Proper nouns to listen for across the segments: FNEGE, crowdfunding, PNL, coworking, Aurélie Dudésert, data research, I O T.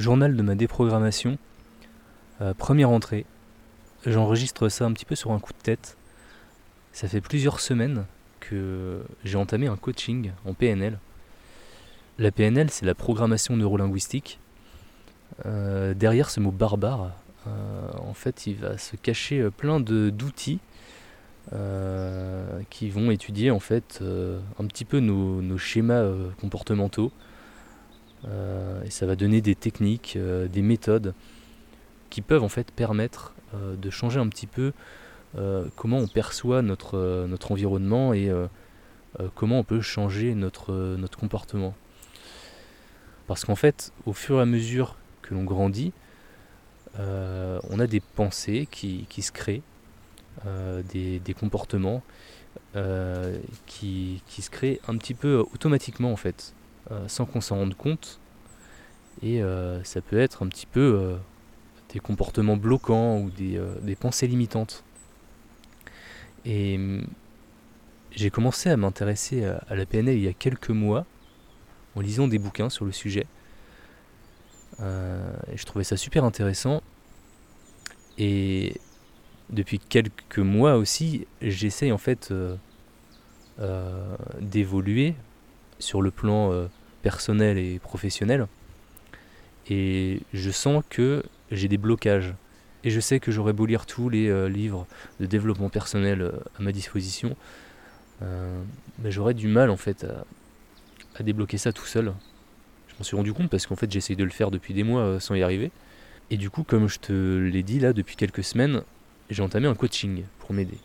Journal de ma déprogrammation, première entrée. J'enregistre ça un petit peu sur un coup de tête. Ça fait plusieurs semaines que j'ai entamé un coaching en PNL. La PNL, c'est la programmation neurolinguistique. Derrière ce mot barbare, en fait, il va se cacher plein d'outils qui vont étudier en fait un petit peu nos schémas comportementaux. Et ça va donner des techniques, des méthodes qui peuvent en fait permettre de changer un petit peu comment on perçoit notre environnement et comment on peut changer notre comportement. Parce qu'en fait, au fur et à mesure que l'on grandit, on a des pensées qui se créent, des comportements qui se créent un petit peu automatiquement en fait, sans qu'on s'en rende compte. Et ça peut être un petit peu des comportements bloquants ou des pensées limitantes. Et j'ai commencé à m'intéresser à la PNL il y a quelques mois en lisant des bouquins sur le sujet. Et je trouvais ça super intéressant. Et depuis quelques mois aussi, j'essaye en fait d'évoluer sur le plan personnel et professionnel. Et je sens que j'ai des blocages. Et je sais que j'aurais beau lire tous les livres de développement personnel à ma disposition, mais j'aurais du mal en fait à débloquer ça tout seul. Je m'en suis rendu compte parce qu'en fait j'essaye de le faire depuis des mois sans y arriver. Et du coup, comme je te l'ai dit là, depuis quelques semaines, j'ai entamé un coaching pour m'aider.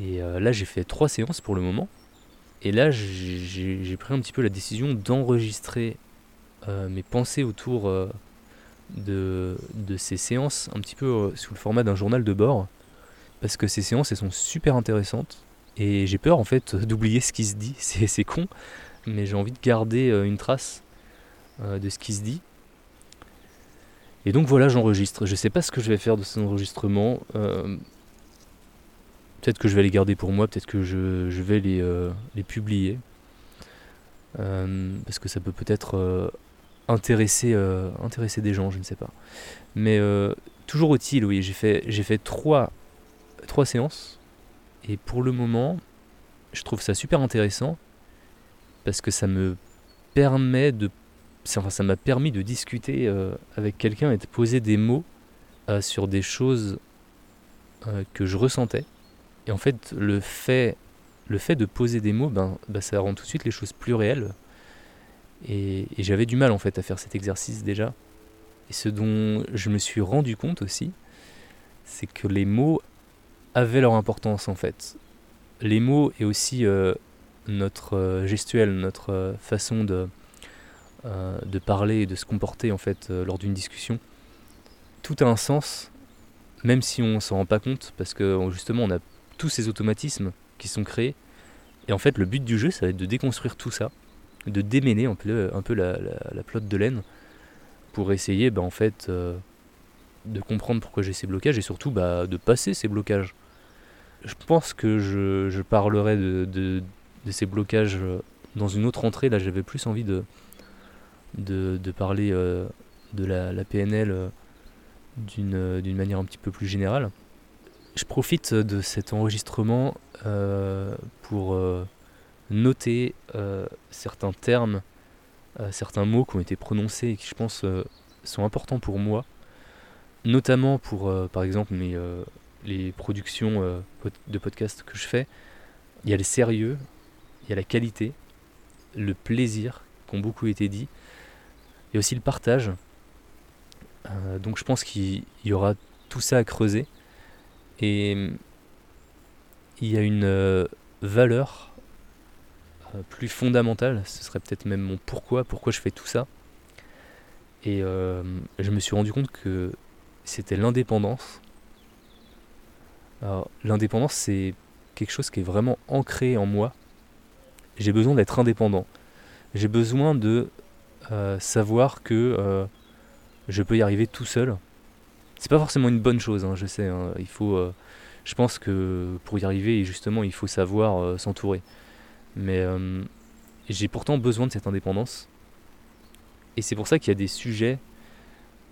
Et là j'ai fait 3 séances pour le moment. Et là j'ai pris un petit peu la décision d'enregistrer mes pensées autour de ces séances un petit peu sous le format d'un journal de bord, parce que ces séances elles sont super intéressantes et j'ai peur en fait d'oublier ce qui se dit. C'est con, mais j'ai envie de garder une trace de ce qui se dit. Et donc voilà, j'enregistre. Je sais pas ce que je vais faire de ces enregistrements. Peut-être que je vais les garder pour moi, peut-être que je vais les publier, parce que ça peut-être intéresser des gens, je ne sais pas. Mais toujours utile, oui, j'ai fait 3 séances et pour le moment, je trouve ça super intéressant parce que ça me permet ça m'a permis de discuter avec quelqu'un et de poser des mots sur des choses que je ressentais. Et en fait, le fait de poser des mots, ça rend tout de suite les choses plus réelles. Et j'avais du mal en fait à faire cet exercice déjà. Et ce dont je me suis rendu compte aussi, c'est que les mots avaient leur importance en fait. Les mots et aussi notre gestuelle, notre façon de parler et de se comporter en fait lors d'une discussion. Tout a un sens, même si on s'en rend pas compte, parce que justement on a tous ces automatismes qui sont créés. Et en fait le but du jeu, ça va être de déconstruire tout ça, de démêler un peu la pelote de laine pour essayer en fait de comprendre pourquoi j'ai ces blocages et surtout de passer ces blocages. Je pense que je parlerai de ces blocages dans une autre entrée. Là j'avais plus envie de parler de la PNL d'une manière un petit peu plus générale. Je profite de cet enregistrement pour noter certains termes, certains mots qui ont été prononcés et qui je pense sont importants pour moi, notamment pour par exemple les productions de podcasts que je fais. Il y a le sérieux, il y a la qualité, le plaisir qui ont beaucoup été dit, et aussi le partage. Donc je pense qu'il y aura tout ça à creuser et il y a une valeur plus fondamental, ce serait peut-être même mon pourquoi je fais tout ça. Et je me suis rendu compte que c'était l'indépendance. Alors, l'indépendance, c'est quelque chose qui est vraiment ancré en moi. J'ai besoin d'être indépendant. J'ai besoin de savoir que je peux y arriver tout seul. C'est pas forcément une bonne chose, je sais. Il faut, je pense que pour y arriver, justement, il faut savoir s'entourer. Mais j'ai pourtant besoin de cette indépendance. Et c'est pour ça qu'il y a des sujets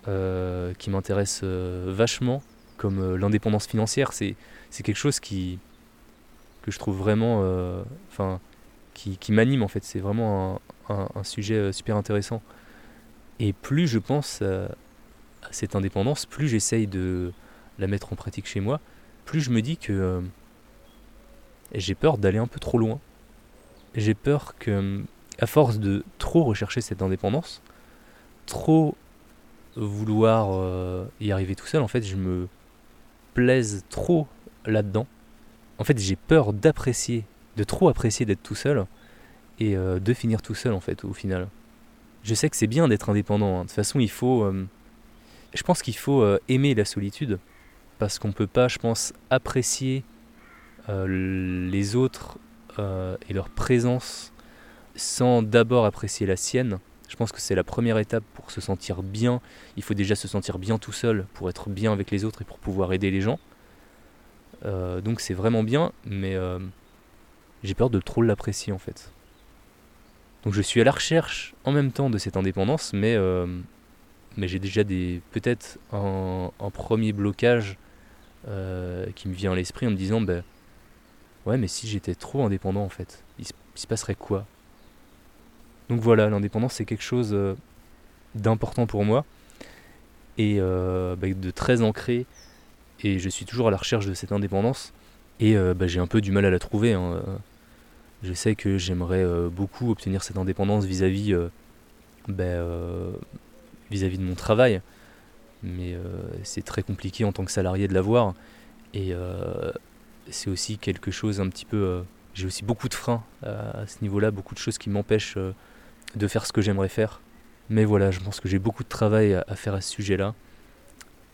qui m'intéresse vachement, comme l'indépendance financière. C'est quelque chose que je trouve vraiment... qui m'anime en fait. C'est vraiment un sujet super intéressant. Et plus je pense à cette indépendance, plus j'essaye de la mettre en pratique chez moi, plus je me dis que j'ai peur d'aller un peu trop loin. J'ai peur que, à force de trop rechercher cette indépendance, trop vouloir y arriver tout seul, en fait, je me plaise trop là-dedans. En fait, j'ai peur de trop apprécier d'être tout seul et de finir tout seul, en fait, au final. Je sais que c'est bien d'être indépendant, hein. De toute façon, il faut... je pense qu'il faut aimer la solitude, parce qu'on peut pas, je pense, apprécier les autres et leur présence sans d'abord apprécier la sienne. Je pense que c'est la première étape pour se sentir bien. Il faut déjà se sentir bien tout seul pour être bien avec les autres et pour pouvoir aider les gens. Donc c'est vraiment bien, mais j'ai peur de trop l'apprécier, en fait. Donc je suis à la recherche en même temps de cette indépendance, mais j'ai déjà peut-être un premier blocage qui me vient à l'esprit en me disant ouais, mais si j'étais trop indépendant, en fait, il se passerait quoi? Donc voilà, l'indépendance, c'est quelque chose d'important pour moi et de très ancré, et je suis toujours à la recherche de cette indépendance et j'ai un peu du mal à la trouver, hein. Je sais que j'aimerais beaucoup obtenir cette indépendance vis-à-vis de mon travail, mais c'est très compliqué en tant que salarié de l'avoir, et c'est aussi quelque chose un petit peu... j'ai aussi beaucoup de freins à ce niveau-là, beaucoup de choses qui m'empêchent de faire ce que j'aimerais faire. Mais voilà, je pense que j'ai beaucoup de travail à faire à ce sujet-là.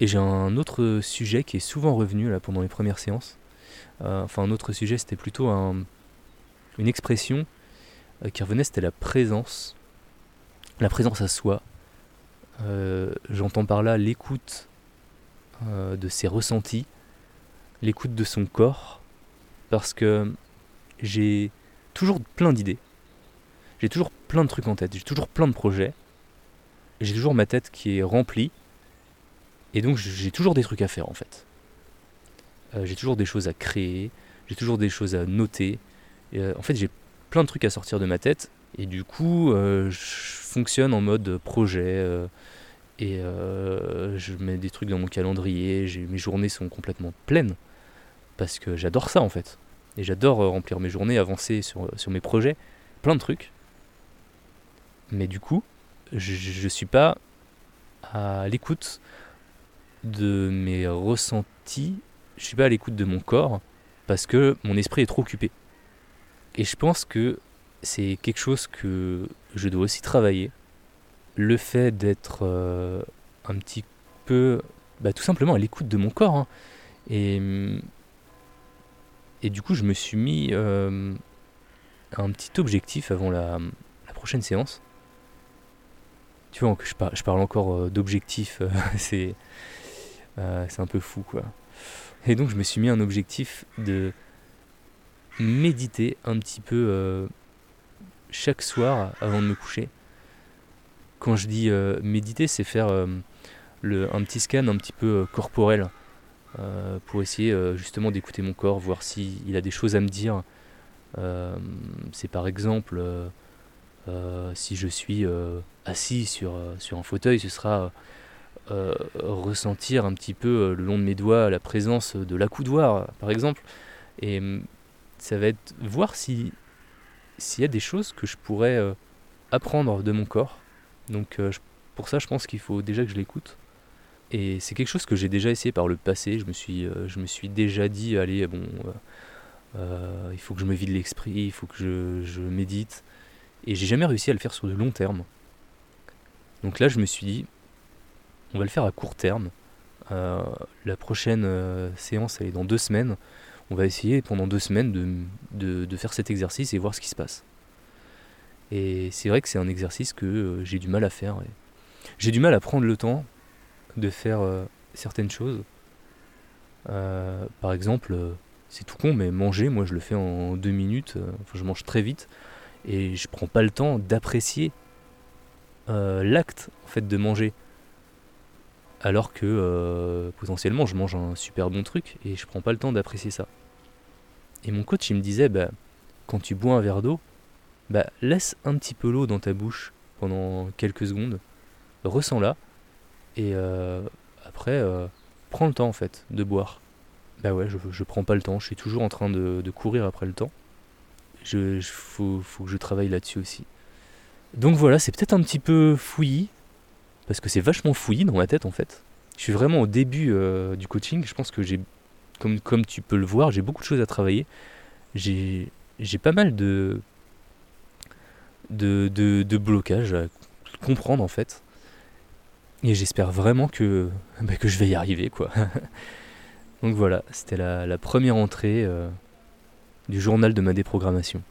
Et j'ai un autre sujet qui est souvent revenu là pendant les premières séances. Un autre sujet, c'était plutôt une expression qui revenait, c'était la présence à soi. J'entends par là l'écoute de ses ressentis, l'écoute de son corps, parce que j'ai toujours plein d'idées, j'ai toujours plein de trucs en tête, j'ai toujours plein de projets, j'ai toujours ma tête qui est remplie, et donc j'ai toujours des trucs à faire, en fait. J'ai toujours des choses à créer, j'ai toujours des choses à noter, en fait j'ai plein de trucs à sortir de ma tête, et du coup je fonctionne en mode projet, je mets des trucs dans mon calendrier, mes journées sont complètement pleines, parce que j'adore ça, en fait. Et j'adore remplir mes journées, avancer sur mes projets, plein de trucs. Mais du coup, je ne suis pas à l'écoute de mes ressentis, je ne suis pas à l'écoute de mon corps, parce que mon esprit est trop occupé. Et je pense que c'est quelque chose que je dois aussi travailler. Le fait d'être un petit peu tout simplement à l'écoute de mon corps, hein. Et du coup, je me suis mis un petit objectif avant la prochaine séance. Tu vois, je parle encore d'objectif, c'est un peu fou, quoi. Et donc, je me suis mis un objectif de méditer un petit peu chaque soir avant de me coucher. Quand je dis méditer, c'est faire un petit scan un petit peu corporel. Pour essayer justement d'écouter mon corps, voir s'il a des choses à me dire. C'est par exemple, si je suis assis sur un fauteuil, ce sera ressentir un petit peu le long de mes doigts la présence de l'accoudoir, par exemple. Et ça va être voir s'il y a des choses que je pourrais apprendre de mon corps. Donc pour ça, je pense qu'il faut déjà que je l'écoute. Et c'est quelque chose que j'ai déjà essayé par le passé. Je me suis déjà dit, allez, bon, il faut que je me vide l'esprit, il faut que je médite. Et j'ai jamais réussi à le faire sur de long terme. Donc là, je me suis dit, on va le faire à court terme. La prochaine séance, elle est dans 2 semaines. On va essayer pendant 2 semaines de faire cet exercice et voir ce qui se passe. Et c'est vrai que c'est un exercice que j'ai du mal à faire. Et j'ai du mal à prendre le temps de faire certaines choses. Par exemple, c'est tout con, mais manger, moi je le fais en 2 minutes, je mange très vite, et je prends pas le temps d'apprécier l'acte, en fait, de manger. alors que potentiellement je mange un super bon truc et je prends pas le temps d'apprécier ça. Et mon coach il me disait, bah, quand tu bois un verre d'eau, bah, laisse un petit peu l'eau dans ta bouche pendant quelques secondes, ressens-la, et après prends le temps en fait de boire. Bah ouais, je prends pas le temps, je suis toujours en train de courir après le temps. Faut que je travaille là-dessus aussi. Donc voilà, c'est peut-être un petit peu fouillis, parce que c'est vachement fouillis dans ma tête en fait. Je suis vraiment au début du coaching, je pense que j'ai, comme tu peux le voir, j'ai beaucoup de choses à travailler. J'ai pas mal de blocages à comprendre en fait. Et j'espère vraiment que je vais y arriver quoi. Donc voilà, c'était la première entrée du journal de ma déprogrammation.